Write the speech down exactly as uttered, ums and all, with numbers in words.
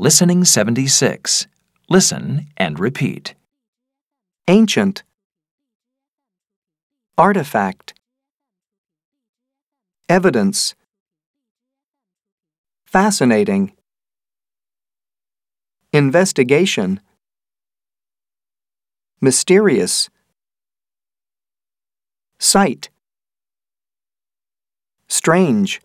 Listening seventy-six. Listen and repeat. Ancient. Artifact. Evidence. Fascinating. Investigation. Mysterious. Sight. Strange.